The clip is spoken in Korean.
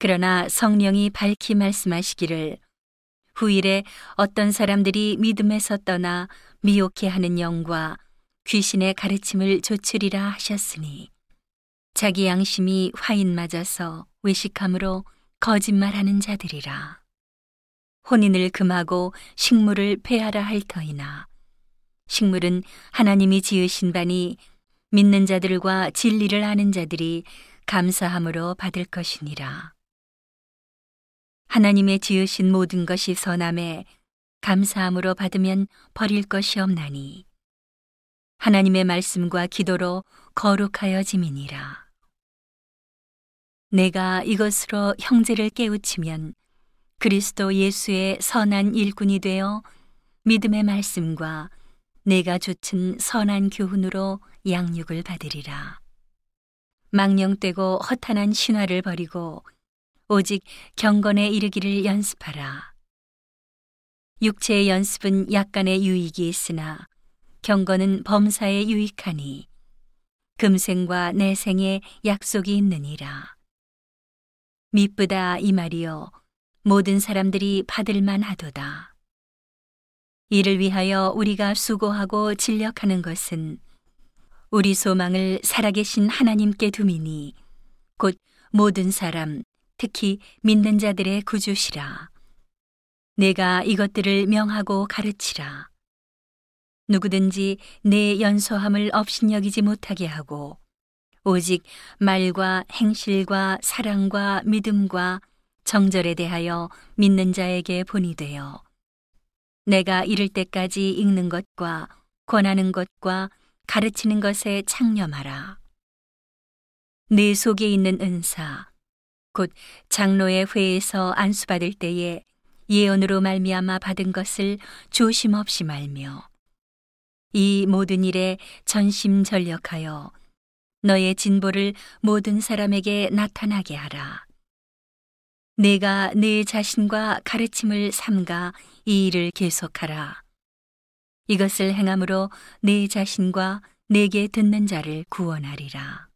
그러나 성령이 밝히 말씀하시기를 후일에 어떤 사람들이 믿음에서 떠나 미혹해 하는 영과 귀신의 가르침을 조치리라 하셨으니 자기 양심이 화인 맞아서 외식함으로 거짓말하는 자들이라. 혼인을 금하고 식물을 폐하라 할 터이나 식물은 하나님이 지으신 바니 믿는 자들과 진리를 아는 자들이 감사함으로 받을 것이니라. 하나님의 지으신 모든 것이 선함에 감사함으로 받으면 버릴 것이 없나니 하나님의 말씀과 기도로 거룩하여 짐이니라. 내가 이것으로 형제를 깨우치면 그리스도 예수의 선한 일꾼이 되어 믿음의 말씀과 내가 좇은 선한 교훈으로 양육을 받으리라. 망령되고 허탄한 신화를 버리고 오직 경건에 이르기를 연습하라. 육체의 연습은 약간의 유익이 있으나 경건은 범사에 유익하니 금생과 내생에 약속이 있느니라. 미쁘다 이 말이여 모든 사람들이 받을만 하도다. 이를 위하여 우리가 수고하고 진력하는 것은 우리 소망을 살아계신 하나님께 두미니 곧 모든 사람 특히 믿는 자들의 구주시라. 내가 이것들을 명하고 가르치라. 누구든지 내 연소함을 업신여기지 못하게 하고 오직 말과 행실과 사랑과 믿음과 정절에 대하여 믿는 자에게 본이 되어 내가 이를 때까지 읽는 것과 권하는 것과 가르치는 것에 창념하라. 내 속에 있는 은사 곧 장로의 회에서 안수받을 때에 예언으로 말미암아 받은 것을 조심없이 말며 이 모든 일에 전심전력하여 너의 진보를 모든 사람에게 나타나게 하라. 내가 내 자신과 가르침을 삼가 이 일을 계속하라. 이것을 행함으로 내 자신과 내게 듣는 자를 구원하리라.